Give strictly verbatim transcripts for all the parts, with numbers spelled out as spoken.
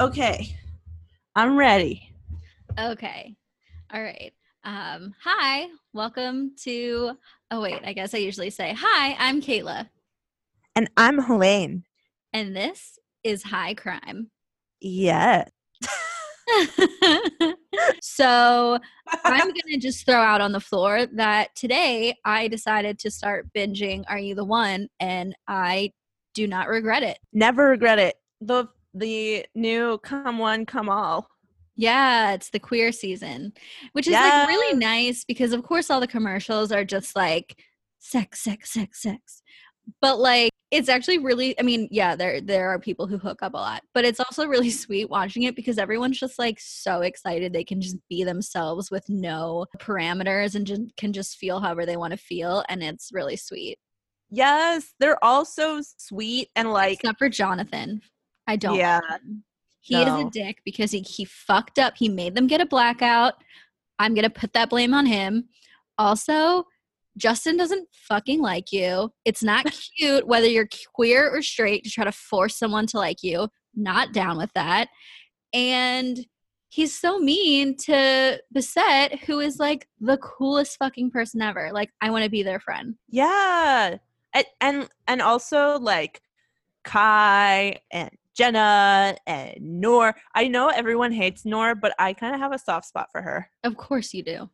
Okay. I'm ready. Okay. All right. Um, hi. Welcome to... Oh, wait. I guess I usually say, hi, I'm Kayla. And I'm Helene. And this is High Crime. Yeah. So I'm going to just throw out on the floor that today I decided to start binging Are You the One? And I do not regret it. Never regret it. The the new come one, come all. Yeah, it's the queer season, which is yeah. like really nice because, of course, all the commercials are just like sex, sex, sex, sex. But like it's actually really, I mean, yeah, there there are people who hook up a lot, but it's also really sweet watching it because everyone's just like so excited they can just be themselves with no parameters and just, can just feel however they want to feel, and it's really sweet. Yes, they're all so sweet and like except for Jonathan. I don't. Yeah, he no. is a dick because he he fucked up. He made them get a blackout. I'm gonna put that blame on him. Also, Justin doesn't fucking like you. It's not cute, whether you're queer or straight, to try to force someone to like you. Not down with that. And he's so mean to Bissette, who is like the coolest fucking person ever. Like, I want to be their friend. Yeah. And, and and also like Kai and Jenna and Noor. I know everyone hates Noor, but I kind of have a soft spot for her. Of course you do.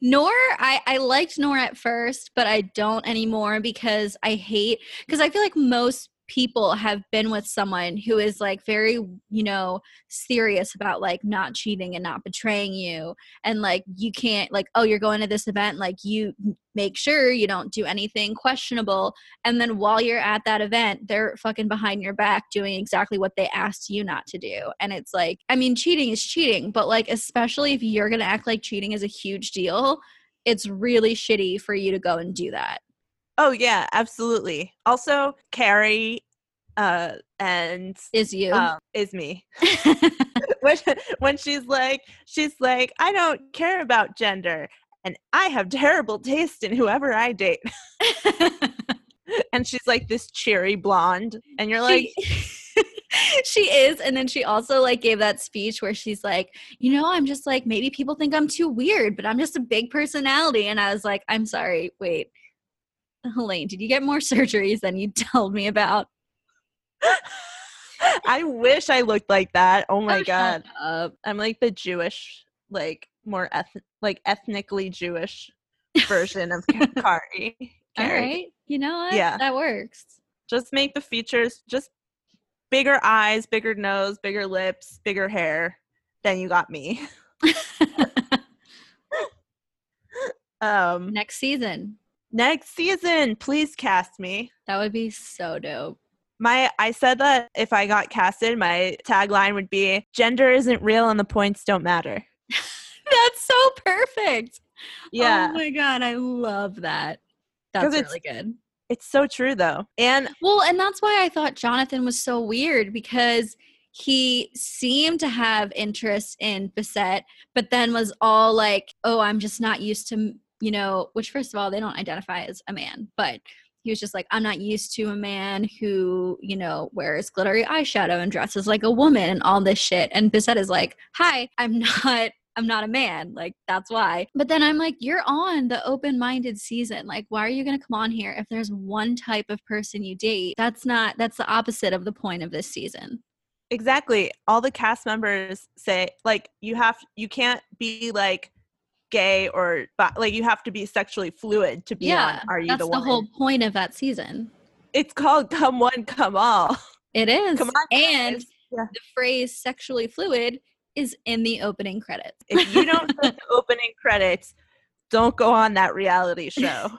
Noor, I, I liked Noor at first, but I don't anymore because I hate – because I feel like most people have been with someone who is like very, you know, serious about like not cheating and not betraying you. And like you can't – like, oh, you're going to this event. Like you make sure you don't do anything questionable. And then while you're at that event, they're fucking behind your back doing exactly what they asked you not to do. And it's like, I mean, cheating is cheating, but like especially if you're going to act like cheating is a huge deal, it's really shitty for you to go and do that. Oh, yeah, absolutely. Also, Carrie uh, and... Is you. Um, is me. when, when she's like, she's like, I don't care about gender, and I have terrible taste in whoever I date. And she's like this cheery blonde, and you're like... She, she is, and then she also like gave that speech where she's like, you know, I'm just like, maybe people think I'm too weird, but I'm just a big personality. And I was like, I'm sorry, wait. Helene, did you get more surgeries than you told me about? I wish I looked like that. Oh my oh, God. Shut up. I'm like the Jewish, like more eth- like ethnically Jewish version of Carrie. All right. You know what? Yeah. That works. Just make the features just bigger eyes, bigger nose, bigger lips, bigger hair. Then you got me. um, Next season. Next season, please cast me. That would be so dope. My, I said that if I got casted, my tagline would be, gender isn't real and the points don't matter. That's so perfect. Yeah. Oh my God, I love that. That's really good. It's so true though. And well, and that's why I thought Jonathan was so weird because he seemed to have interest in Bissette, but then was all like, oh, I'm just not used to... M- you know, which first of all, they don't identify as a man, but he was just like, I'm not used to a man who, you know, wears glittery eyeshadow and dresses like a woman and all this shit. And Bissette is like, hi, I'm not, I'm not a man. Like, that's why. But then I'm like, you're on the open-minded season. Like, why are you going to come on here if there's one type of person you date? That's not, that's the opposite of the point of this season. Exactly. All the cast members say, like, you have, you can't be like, gay or bi- like you have to be sexually fluid to be yeah, on Are You the One? That's the whole point of that season. It's called Come One, Come All. It is. Come on, and yeah. The phrase sexually fluid is in the opening credits. If you don't put the opening credits, don't go on that reality show.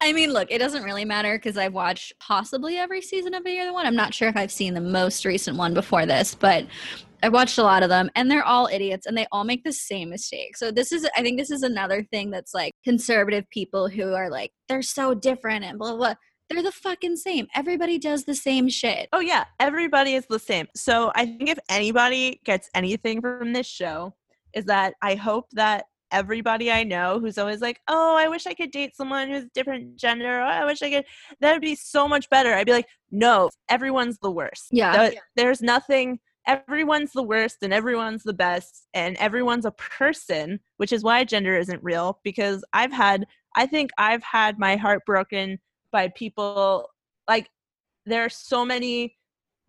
I mean, look, it doesn't really matter because I've watched possibly every season of Are You the One. I'm not sure if I've seen the most recent one before this, but I watched a lot of them, and they're all idiots, and they all make the same mistake. So this is, I think this is another thing that's, like, conservative people who are, like, they're so different and blah, blah, blah. They're the fucking same. Everybody does the same shit. Oh, yeah. Everybody is the same. So I think if anybody gets anything from this show is that I hope that everybody I know who's always like, oh, I wish I could date someone who's different gender. Oh, I wish I could. That would be so much better. I'd be like, no, everyone's the worst. Yeah. That, yeah. There's nothing. Everyone's the worst and everyone's the best and everyone's a person, which is why gender isn't real, because I've had, I think I've had my heart broken by people. Like, there are so many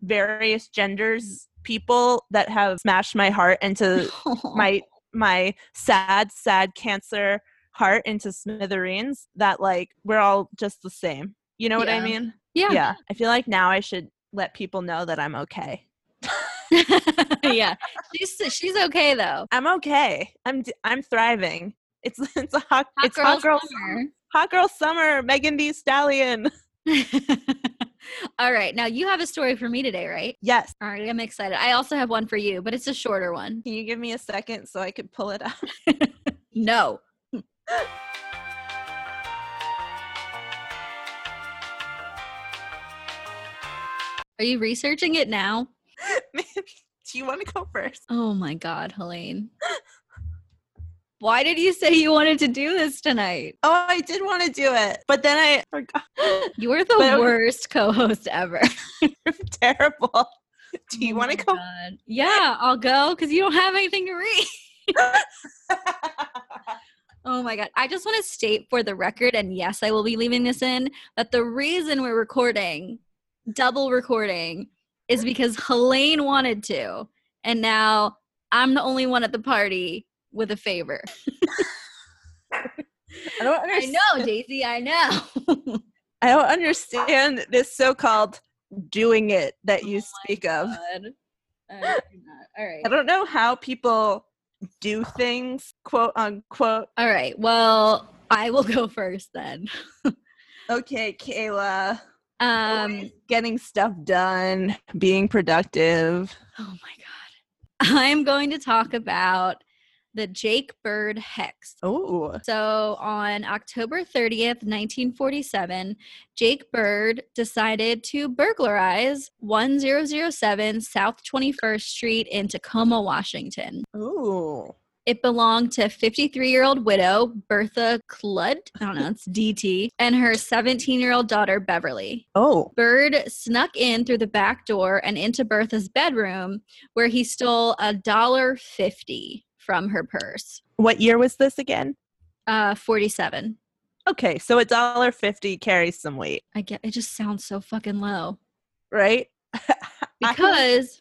various genders people that have smashed my heart into my my sad sad cancer heart into smithereens, that like we're all just the same, you know? Yeah. What I mean? Yeah. Yeah, I feel like now I should let people know that I'm okay. Yeah, she's she's okay though. I'm okay. I'm I'm thriving. It's it's a hot, hot it's girl hot girl summer. summer. Hot girl summer. Megan Thee Stallion. All right, now you have a story for me today, right? Yes. All right, I'm excited. I also have one for you, but it's a shorter one. Can you give me a second so I could pull it up? No. Are you researching it now? Maybe. Do you want to go first? Oh my God, Helene. Why did you say you wanted to do this tonight? Oh, I did want to do it, but then I forgot. You were the but worst co-host ever. You're terrible. Do you oh want to go? God. Yeah, I'll go because you don't have anything to read. Oh my God. I just want to state for the record, and yes, I will be leaving this in, that the reason we're recording, double recording, is because Helene wanted to, and now I'm the only one at the party with a favor. I don't understand. I know, Daisy, I know. I don't understand this so-called doing it that you oh speak God. Of. Uh, all right. I don't know how people do things, quote unquote. All right. Well, I will go first then. Okay, Kayla. Um, Always getting stuff done, being productive. Oh my God. I'm going to talk about the Jake Bird hex. Oh. So on October thirtieth, nineteen forty-seven, Jake Bird decided to burglarize ten oh seven South twenty-first Street in Tacoma, Washington. Oh. It belonged to fifty-three-year-old widow Bertha Cludd, I don't know, it's D T, and her seventeen-year-old daughter Beverly. Oh. Bird snuck in through the back door and into Bertha's bedroom, where he stole one dollar fifty. From her purse. What year was this again? Uh, forty-seven. Okay, so a dollar fifty carries some weight. I get it. Just sounds so fucking low, right? Because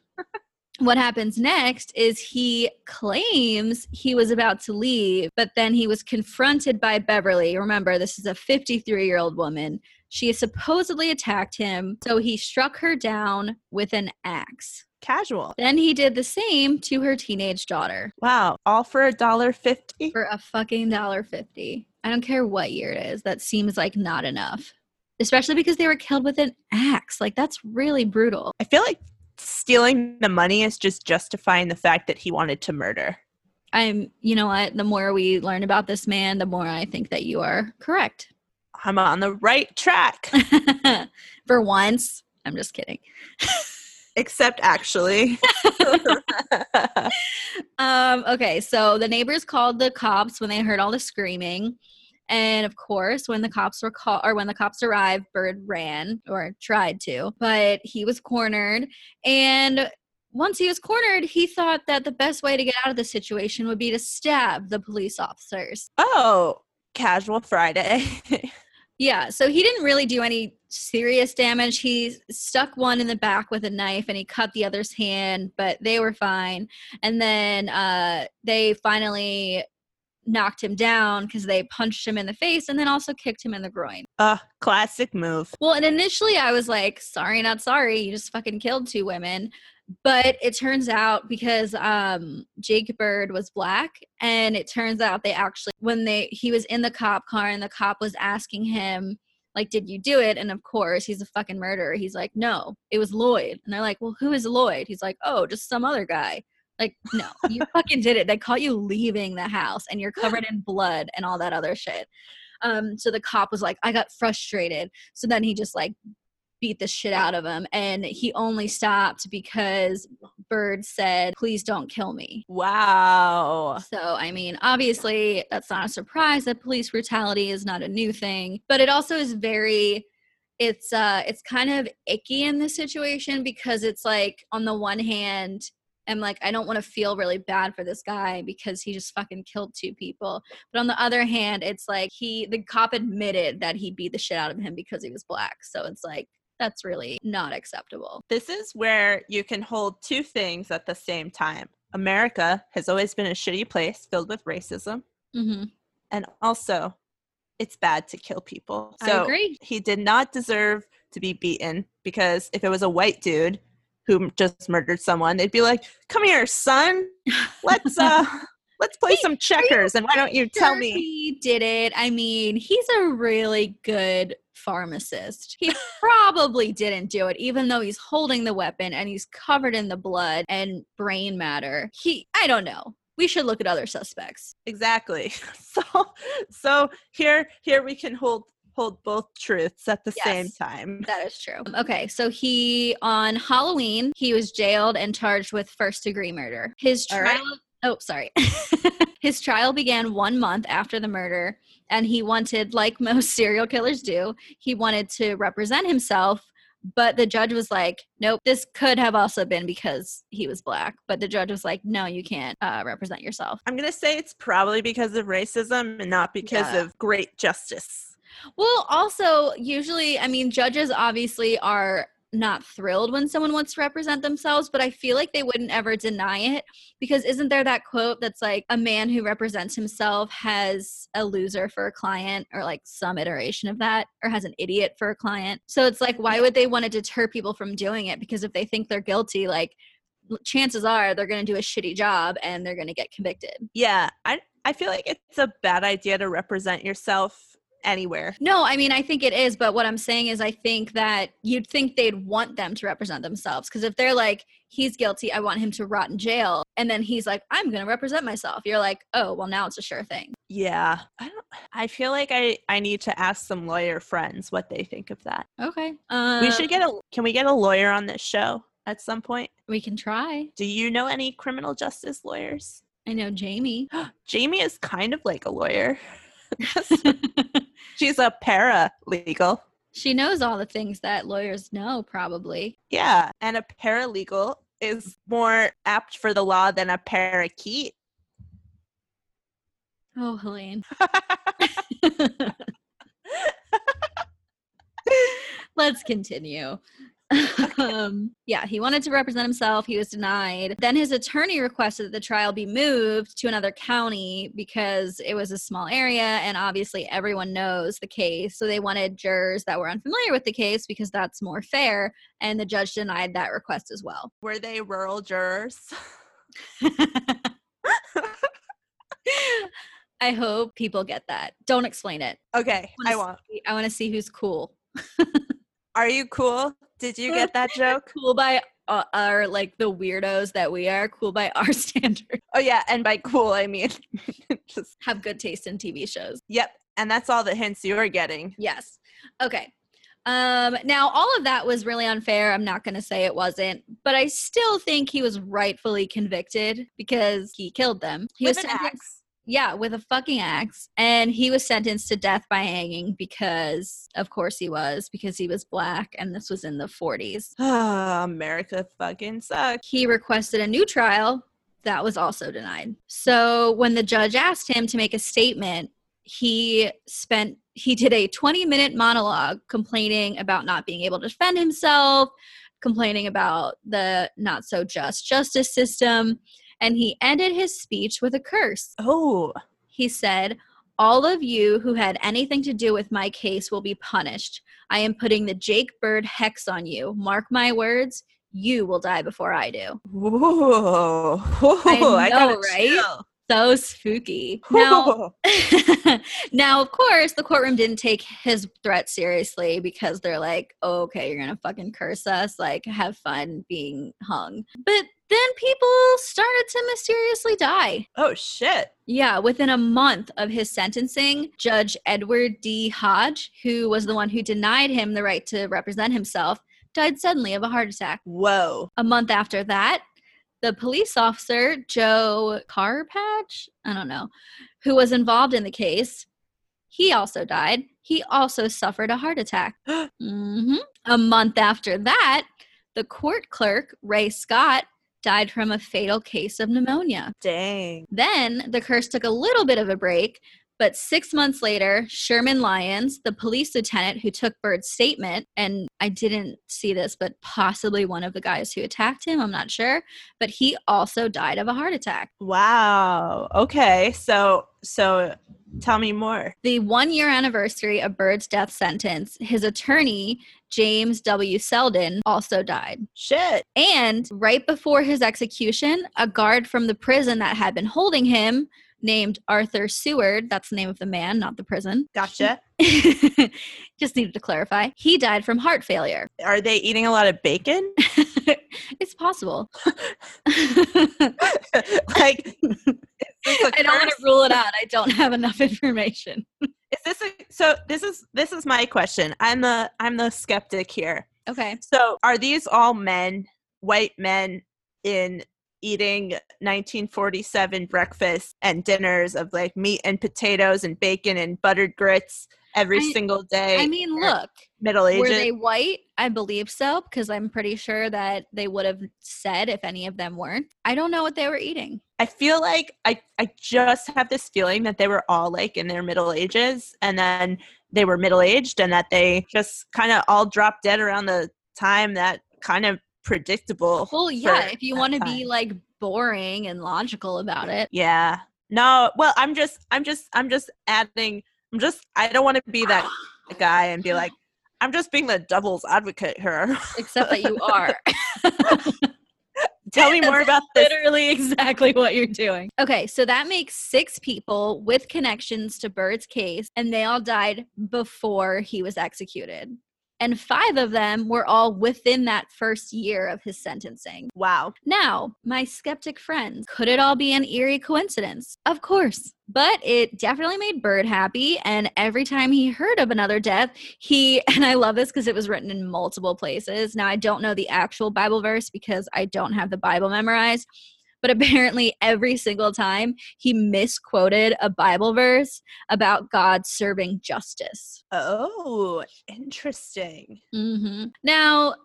what happens next is he claims he was about to leave, but then he was confronted by Beverly. Remember, this is a fifty-three-year-old woman. She supposedly attacked him, so he struck her down with an axe. Casual. Then he did the same to her teenage daughter. Wow. All for a dollar fifty? For a fucking dollar fifty. I don't care what year it is. That seems like not enough. Especially because they were killed with an axe. Like, that's really brutal. I feel like stealing the money is just justifying the fact that he wanted to murder. I'm, you know what? The more we learn about this man, the more I think that you are correct. I'm on the right track. For once. I'm just kidding. Except actually. um, okay, so the neighbors called the cops when they heard all the screaming. And of course, when the cops were called, or when the cops arrived, Bird ran or tried to, but he was cornered. And once he was cornered, he thought that the best way to get out of the situation would be to stab the police officers. Oh, casual Friday. Yeah, so he didn't really do any serious damage. He stuck one in the back with a knife and he cut the other's hand, but they were fine. And then uh, they finally knocked him down because they punched him in the face and then also kicked him in the groin. Uh, classic move. Well, and initially I was like, sorry, not sorry. You just fucking killed two women. But it turns out because um, Jake Bird was black, and it turns out they actually, when they, he was in the cop car and the cop was asking him, like, did you do it? And of course, he's a fucking murderer. He's like, no, it was Lloyd. And they're like, well, who is Lloyd? He's like, oh, just some other guy. Like, no, you fucking did it. They caught you leaving the house and you're covered in blood and all that other shit. Um, so the cop was like, I got frustrated. So then he just like beat the shit out of him, and he only stopped because Bird said, please don't kill me. Wow. So, I mean, obviously that's not a surprise that police brutality is not a new thing, but it also is very... It's uh, it's kind of icky in this situation because it's like, on the one hand, I'm like, I don't want to feel really bad for this guy because he just fucking killed two people. But on the other hand, it's like he, the cop admitted that he beat the shit out of him because he was black. So it's like, that's really not acceptable. This is where you can hold two things at the same time. America has always been a shitty place filled with racism. Mm-hmm. And also... it's bad to kill people. So I agree. He did not deserve to be beaten, because if it was a white dude who just murdered someone, they'd be like, come here, son. Let's uh, let's play hey, some checkers. And why don't you tell me? He did it. I mean, he's a really good pharmacist. He probably didn't do it, even though he's holding the weapon and he's covered in the blood and brain matter. He, I don't know. We should look at other suspects. Exactly. So, so here, here we can hold hold both truths at the yes, same time. That is true. Okay, so he on Halloween he was jailed and charged with first degree murder. His trial. Right. Oh, sorry. His trial began one month after the murder, and he wanted, like most serial killers do, he wanted to represent himself. But the judge was like, nope, this could have also been because he was black. But the judge was like, no, you can't uh, represent yourself. I'm going to say it's probably because of racism and not because yeah. of great justice. Well, also, usually, I mean, judges obviously are not thrilled when someone wants to represent themselves, but I feel like they wouldn't ever deny it, because isn't there that quote that's like, a man who represents himself has a loser for a client, or like some iteration of that, or has an idiot for a client. So it's like, why would they want to deter people from doing it? Because if they think they're guilty, like chances are they're going to do a shitty job and they're going to get convicted. Yeah. I I feel like it's a bad idea to represent yourself anywhere. No, I mean, I think it is. But what I'm saying is I think that you'd think they'd want them to represent themselves. Because if they're like, he's guilty, I want him to rot in jail. And then he's like, I'm going to represent myself. You're like, oh, well, now it's a sure thing. Yeah. I don't, I feel like I, I need to ask some lawyer friends what they think of that. Okay. Uh, we should get a, can we get a lawyer on this show at some point? We can try. Do you know any criminal justice lawyers? I know Jamie. Jamie is kind of like a lawyer. She's a paralegal. She knows all the things that lawyers know, probably. Yeah, and a paralegal is more apt for the law than a parakeet. Oh, Helene. Let's continue. um, yeah, he wanted to represent himself. He was denied. Then his attorney requested that the trial be moved to another county because it was a small area and obviously everyone knows the case. So they wanted jurors that were unfamiliar with the case because that's more fair. And the judge denied that request as well. Were they rural jurors? I hope people get that. Don't explain it. Okay, I, I won't. See, I want to see who's cool. Are you cool? Did you get that joke? Cool by uh, our, like, the weirdos that we are. Cool by our standards. Oh, yeah. And by cool, I mean just have good taste in T V shows. Yep. And that's all the hints you are getting. Yes. Okay. Um, now, all of that was really unfair. I'm not going to say it wasn't. But I still think he was rightfully convicted because he killed them. He With was an axe. Yeah, with a fucking axe. And he was sentenced to death by hanging because, of course he was, because he was black, and this was in the forties. America fucking sucks. He requested a new trial. That was also denied. So when the judge asked him to make a statement, he spent, he did a twenty-minute monologue complaining about not being able to defend himself, complaining about the not-so-just justice system. And he ended his speech with a curse. Oh. He said, all of you who had anything to do with my case will be punished. I am putting the Jake Bird hex on you. Mark my words, you will die before I do. Whoa. Whoa. I know, I gotta right? Chill. So spooky. Now, now, of course, the courtroom didn't take his threat seriously because they're like, oh, okay, you're going to fucking curse us. Like, have fun being hung. But then people started to mysteriously die. Oh, shit. Yeah, within a month of his sentencing, Judge Edward D. Hodge, who was the one who denied him the right to represent himself, died suddenly of a heart attack. Whoa. A month after that, the police officer, Joe Carpatch, I don't know, who was involved in the case, he also died. He also suffered a heart attack. Mm-hmm. A month after that, the court clerk, Ray Scott, died from a fatal case of pneumonia. Dang. Then the curse took a little bit of a break, but six months later, Sherman Lyons, the police lieutenant who took Bird's statement, and I didn't see this, but possibly one of the guys who attacked him, I'm not sure, but he also died of a heart attack. Wow. Okay. So, so tell me more. The one-year anniversary of Bird's death sentence, his attorney, James W. Selden, also died. Shit. And right before his execution, a guard from the prison that had been holding him named Arthur Seward, that's the name of the man, not the prison. Gotcha. Just needed to clarify. He died from heart failure. Are they eating a lot of bacon? It's possible. Like, I don't want to rule it out. I don't have enough information. Is this a, so this is this is my question. I'm the I'm the skeptic here. Okay. So are these all men, white men in eating nineteen forty-seven breakfasts and dinners of like meat and potatoes and bacon and buttered grits every I, single day? I mean, look, Middle Ages. Were they white? I believe so, because I'm pretty sure that they would have said if any of them weren't. I don't know what they were eating. I feel like I, I just have this feeling that they were all like in their Middle Ages, and then they were middle-aged, and that they just kind of all dropped dead around the time that kind of predictable. Well, yeah, if you want to be like boring and logical about it. Yeah. No, well, I'm just I'm just I'm just adding I'm just I don't want to be that guy and be like, I'm just being the devil's advocate here. Except that you are. Tell me more about this. Literally exactly what you're doing. Okay, so that makes six people with connections to Bird's case, and they all died before he was executed. And five of them were all within that first year of his sentencing. Wow. Now, my skeptic friends, could it all be an eerie coincidence? Of course. But it definitely made Bird happy, and every time he heard of another death, he, and I love this because it was written in multiple places. Now, I don't know the actual Bible verse because I don't have the Bible memorized, but apparently every single time he misquoted a Bible verse about God serving justice. Oh, interesting. Mm-hmm. Now,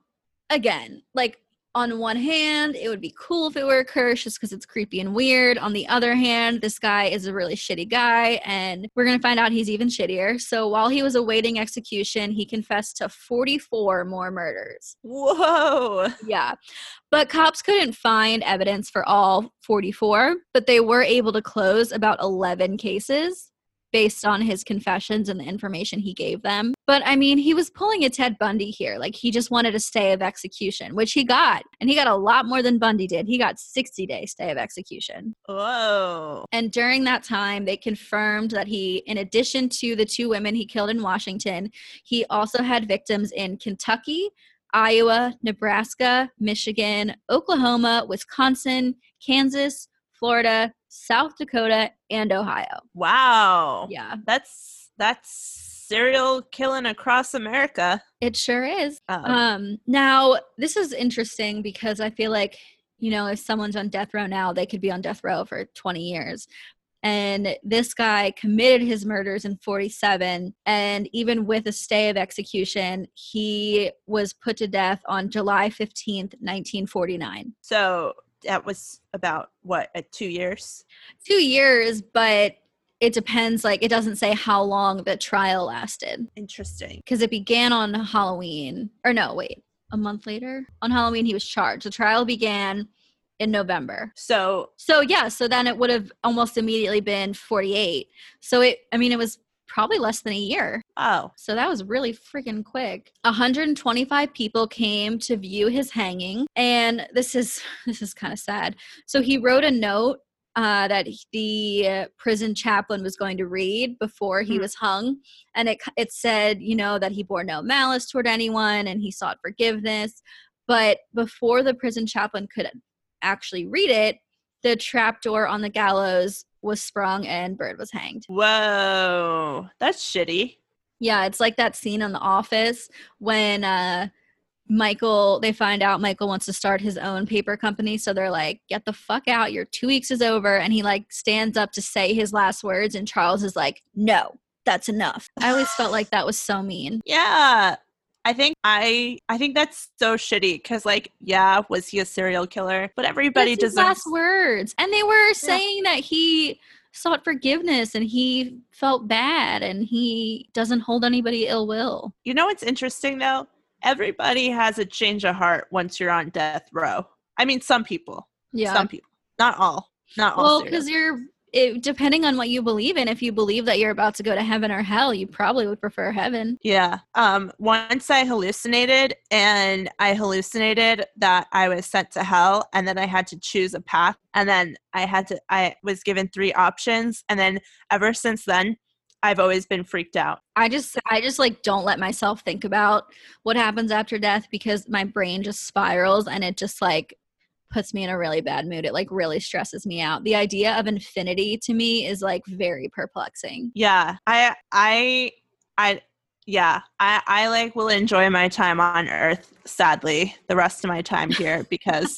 again, like on one hand, it would be cool if it were a curse just because it's creepy and weird. On the other hand, this guy is a really shitty guy, and we're going to find out he's even shittier. So while he was awaiting execution, he confessed to forty-four more murders. Whoa. Yeah. But cops couldn't find evidence for all forty-four, but they were able to close about eleven cases based on his confessions and the information he gave them. But, I mean, he was pulling a Ted Bundy here. Like, he just wanted a stay of execution, which he got. And he got a lot more than Bundy did. He got sixty-day stay of execution. Whoa. And during that time, they confirmed that he, in addition to the two women he killed in Washington, he also had victims in Kentucky, Iowa, Nebraska, Michigan, Oklahoma, Wisconsin, Kansas, Florida, South Dakota, and Ohio. Wow. Yeah. That's that's serial killing across America. It sure is. Um, um, now, this is interesting because I feel like, you know, if someone's on death row now, they could be on death row for twenty years. And this guy committed his murders in forty-seven, and even with a stay of execution, he was put to death on July fifteenth, nineteen forty-nine. So that was about, what, uh, two years? Two years, but it depends. Like, it doesn't say how long the trial lasted. Interesting. Because it began on Halloween. Or no, wait, a month later? On Halloween, he was charged. The trial began in November. So, so yeah, so then it would have almost immediately been forty-eight. So, it, I mean, it was probably less than a year. Oh. So that was really freaking quick. one hundred twenty-five people came to view his hanging. And this is, this is kind of sad. So he wrote a note uh, that the prison chaplain was going to read before he mm-hmm. was hung. And it, it said, you know, that he bore no malice toward anyone and he sought forgiveness. But before the prison chaplain could actually read it, the trapdoor on the gallows was sprung and Bird was hanged. Whoa, that's shitty. Yeah, it's like that scene on The Office when uh, Michael, they find out Michael wants to start his own paper company. So they're like, get the fuck out. Your two weeks is over. And he like stands up to say his last words. And Charles is like, no, that's enough. I always felt like that was so mean. Yeah. I think I I think that's so shitty because, like, yeah, was he a serial killer? But everybody deserves last words. And they were saying yeah. that he sought forgiveness and he felt bad and he doesn't hold anybody ill will. You know what's interesting, though? Everybody has a change of heart once you're on death row. I mean, some people. Yeah. Some people. Not all. Not all. Well, because you're it, depending on what you believe in, if you believe that you're about to go to heaven or hell, you probably would prefer heaven. Yeah. Um, once I hallucinated and I hallucinated that I was sent to hell and then I had to choose a path and then I had to, I was given three options. And then ever since then, I've always been freaked out. I just, I just like don't let myself think about what happens after death because my brain just spirals and it just like puts me in a really bad mood. It like really stresses me out. The idea of infinity to me is like very perplexing. Yeah. I, I, I, yeah, I, I like will enjoy my time on earth, sadly, the rest of my time here because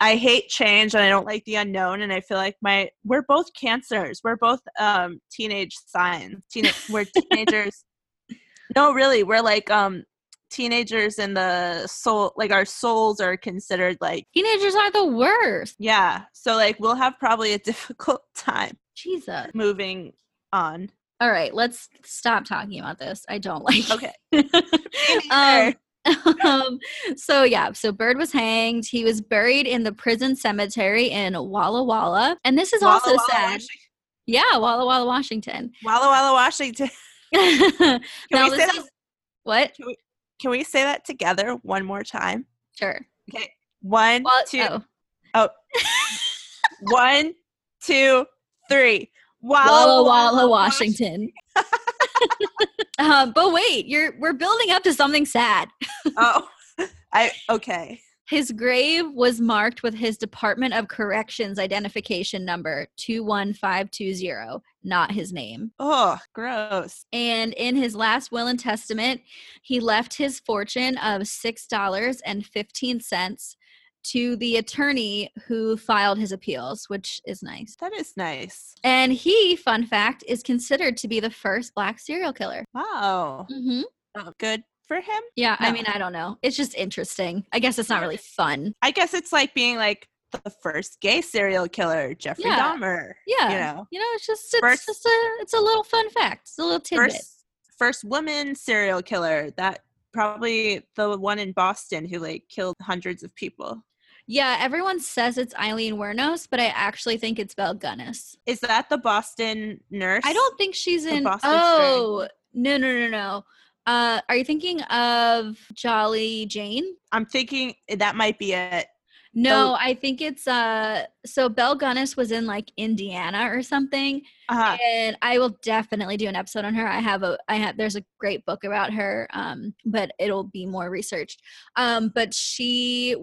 I hate change and I don't like the unknown. And I feel like my, we're both cancers. We're both um, teenage signs. Teen- we're teenagers. No, really. We're like, um, teenagers in the soul, like our souls are considered like teenagers are the worst. Yeah. So like we'll have probably a difficult time. Jesus. Moving on. All right. Let's stop talking about this. I don't like okay. um, um, so yeah. So Bird was hanged. He was buried in the prison cemetery in Walla Walla. And this is Walla also Walla, sad. Washington. Yeah. Walla Walla, Washington. Walla Walla, Washington. Can now, we say is- that? What? Can we- Can we say that together one more time? Sure. Okay. One, well, two, oh. oh. One, two, three. Walla Walla, Walla Washington. Washington. uh, but wait, you're we're building up to something sad. oh, I okay. His grave was marked with his Department of Corrections identification number two one five two zero, not his name. Oh, gross. And in his last will and testament, he left his fortune of six dollars and fifteen cents to the attorney who filed his appeals, which is nice. That is nice. And he, fun fact, is considered to be the first black serial killer. Wow. Mm-hmm. Oh, good. For him? Yeah, no. I mean, I don't know. It's just interesting. I guess it's not really fun. I guess it's like being like the first gay serial killer, Jeffrey yeah. Dahmer. Yeah, you know, you know, it's just it's first, just a it's a little fun fact. It's a little tidbit. First, first woman serial killer. That probably the one in Boston who like killed hundreds of people. Yeah, everyone says it's Eileen Wuornos, but I actually think it's Belle Gunness. Is that the Boston nurse? I don't think she's in. Oh string? no no no no. Uh, are you thinking of Jolly Jane? I'm thinking that might be it. No, so- I think it's, uh, so Belle Gunness was in like Indiana or something. Uh-huh. And I will definitely do an episode on her. I have a, I have, there's a great book about her, um, but it'll be more researched. Um, but she,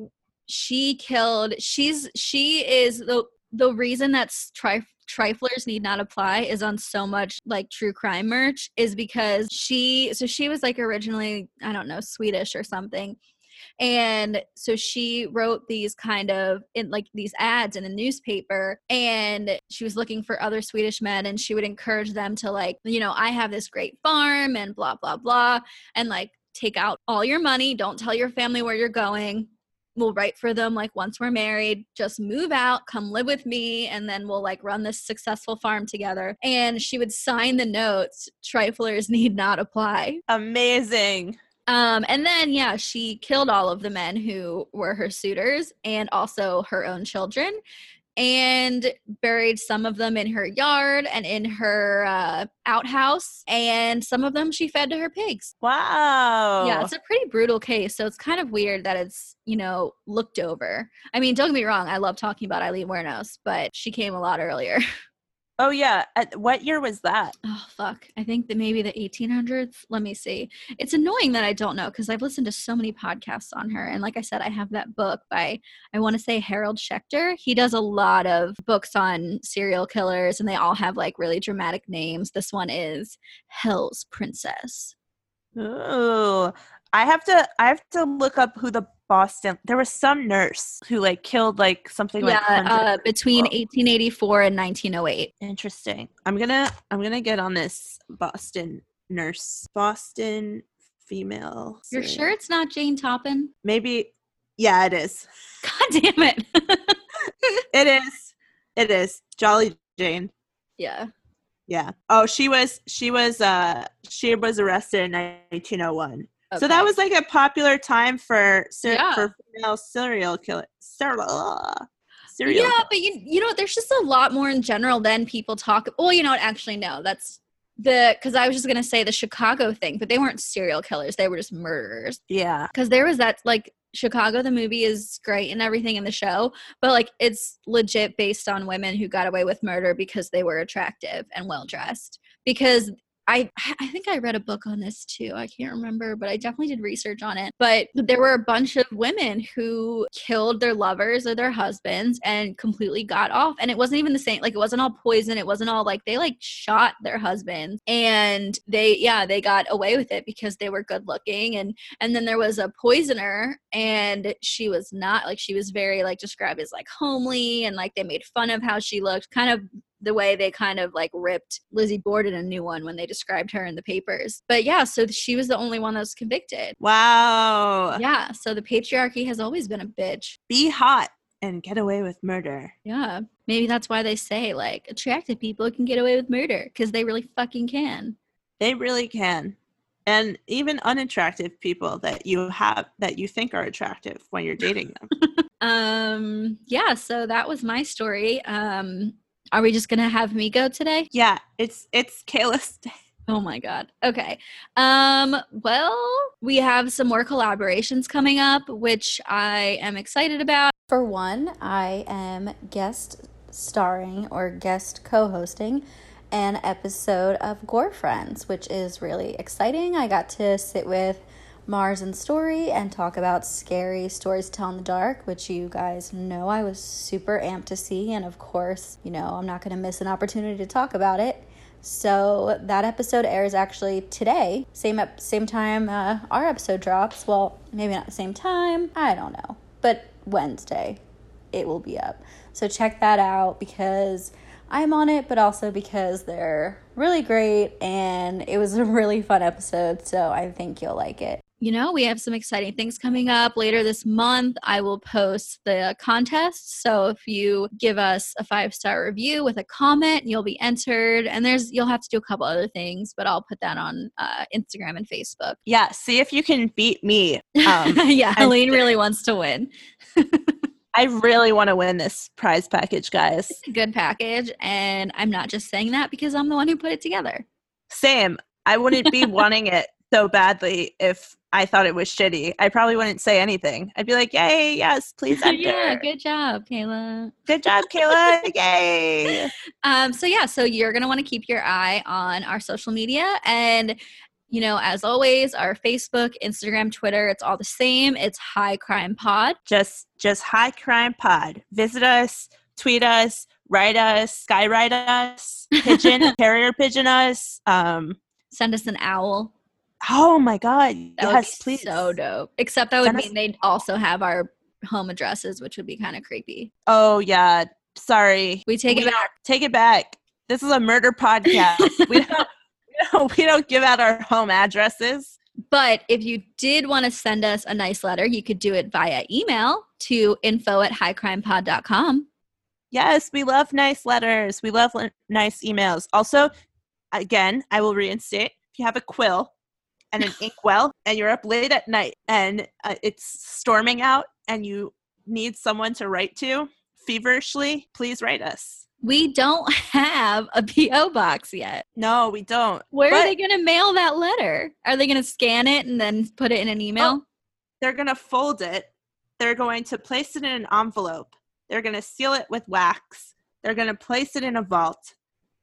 she killed, she's, she is the, the reason that's tri- triflers need not apply is on so much like true crime merch is because she, so she was like originally, I don't know, Swedish or something. And so she wrote these kind of in like these ads in a newspaper and she was looking for other Swedish men and she would encourage them to like, you know, I have this great farm and blah, blah, blah. And like, take out all your money. Don't tell your family where you're going. We'll write for them like once we're married, just move out, come live with me, and then we'll like run this successful farm together. And she would sign the notes, triflers need not apply. Amazing. Um, and then, yeah, she killed all of the men who were her suitors and also her own children and buried some of them in her yard and in her uh, outhouse. And some of them she fed to her pigs. Wow. Yeah, it's a pretty brutal case. So it's kind of weird that it's, you know, looked over. I mean, don't get me wrong. I love talking about Eileen Wuornos, but she came a lot earlier. Oh, yeah. At, what year was that? Oh, fuck. I think that maybe the eighteen hundreds. Let me see. It's annoying that I don't know because I've listened to so many podcasts on her. And like I said, I have that book by, I want to say, Harold Schechter. He does a lot of books on serial killers and they all have like really dramatic names. This one is Hell's Princess. Ooh. I have to I have to look up who the Boston, there was some nurse who like killed like something yeah, like uh, between eighteen eighty-four and nineteen oh eight. Interesting. I'm gonna I'm gonna get on this Boston nurse. Boston female. You're sorry. Sure it's not Jane Toppan? Maybe. Yeah, it is. God damn it. It is. It is. Jolly Jane. Yeah. Yeah. Oh, she was she was uh she was arrested in nineteen oh one. Okay. So that was like a popular time for ser- yeah. for female serial killer. Serial. serial yeah, killer. But you you know, there's just a lot more in general than people talk. Well, you know what? Actually, no. That's the because I was just gonna say the Chicago thing, but they weren't serial killers. They were just murderers. Yeah. Because there was that like Chicago, the movie is great and everything in the show, but like it's legit based on women who got away with murder because they were attractive and well dressed. Because I, I think I read a book on this too. I can't remember, but I definitely did research on it. But there were a bunch of women who killed their lovers or their husbands and completely got off. And it wasn't even the same. Like, it wasn't all poison. It wasn't all like, they like shot their husbands and they, yeah, they got away with it because they were good looking. And, and then there was a poisoner and she was not like, she was very like described as like homely and like they made fun of how she looked, kind of the way they kind of like ripped Lizzie Borden a new one when they described her in the papers. But yeah, so she was the only one that was convicted. Wow. Yeah. So the patriarchy has always been a bitch. Be hot and get away with murder. Yeah. Maybe that's why they say like attractive people can get away with murder because they really fucking can. They really can. And even unattractive people that you have, that you think are attractive when you're dating them. um. Yeah. So that was my story. Um. Are we just going to have me go today? Yeah, it's it's Kayla's day. Oh, my God. Okay. Um, well, we have some more collaborations coming up, which I am excited about. For one, I am guest starring or guest co-hosting an episode of Gore Friends, which is really exciting. I got to sit with Mars and Story and talk about scary stories to tell in the dark, which you guys know I was super amped to see. And of course, you know, I'm not going to miss an opportunity to talk about it. So that episode airs actually today. Same up, same time uh, our episode drops. Well, maybe not the same time. I don't know. But Wednesday it will be up. So check that out because I'm on it, but also because they're really great. And it was a really fun episode. So I think you'll like it. You know, we have some exciting things coming up later this month. I will post the contest. So if you give us a five-star review with a comment, you'll be entered. And there's you'll have to do a couple other things, but I'll put that on uh, Instagram and Facebook. Yeah, see if you can beat me. Um, yeah, I- Eileen really wants to win. I really want to win this prize package, guys. It's a good package. And I'm not just saying that because I'm the one who put it together. Same. I wouldn't be wanting it so badly if I thought it was shitty. I probably wouldn't say anything. I'd be like, yay, yes, please enter. Yeah, good job, Kayla. Good job, Kayla. Yay. Um, so, yeah, so you're going to want to keep your eye on our social media. And, you know, as always, our Facebook, Instagram, Twitter, it's all the same. It's High Crime Pod. Just, just High Crime Pod. Visit us, tweet us, write us, skywrite us, pigeon, carrier pigeon us. Um, Send us an owl. Oh my God. That yes, please. So dope. Except that would mean they'd also have our home addresses, which would be kind of creepy. Oh yeah. Sorry. We take we it back. Take it back. This is a murder podcast. we, don't, we don't we don't give out our home addresses. But if you did want to send us a nice letter, you could do it via email to info at highcrimepod.com. Yes, we love nice letters. We love le- nice emails. Also, again, I will reinstate if you have a quill and an inkwell, and you're up late at night, and uh, it's storming out, and you need someone to write to feverishly, please write us. We don't have a P O box yet. No, we don't. Where but, are they going to mail that letter? Are they going to scan it and then put it in an email? Oh, they're going to fold it. They're going to place it in an envelope. They're going to seal it with wax. They're going to place it in a vault.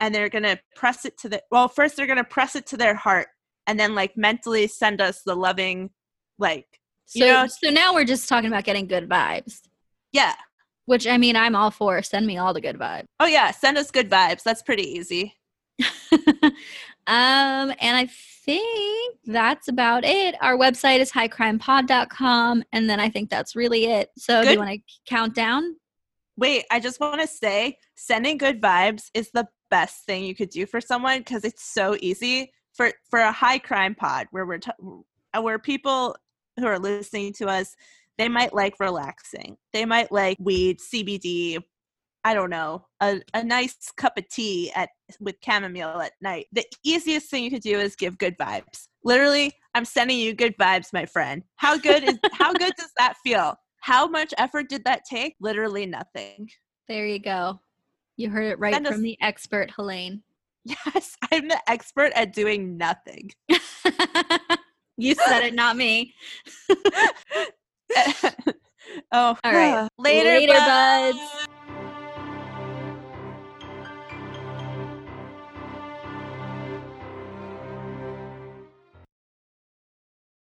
and they're going to press it to the, well, first they're going to press it to their heart and then like mentally send us the loving, like, so, you know. So now we're just talking about getting good vibes. Yeah. Which, I mean, I'm all for. Send me all the good vibes. Oh, yeah. Send us good vibes. That's pretty easy. um, and I think that's about it. Our website is high crime pod dot com, and then I think that's really it. So good. Do you want to count down? Wait, I just want to say sending good vibes is the best thing you could do for someone because it's so easy for, for a high crime pod where we're t- where people who are listening to us, they might like relaxing. They might like weed, C B D, I don't know, a, a nice cup of tea at with chamomile at night. The easiest thing you could do is give good vibes. Literally, I'm sending you good vibes, my friend. How good is how good does that feel? How much effort did that take? Literally nothing. There you go. You heard it right Send from us- the expert, Helene. Yes, I'm the expert at doing nothing. You said it, not me. Oh, all right. Later, Later buds. buds.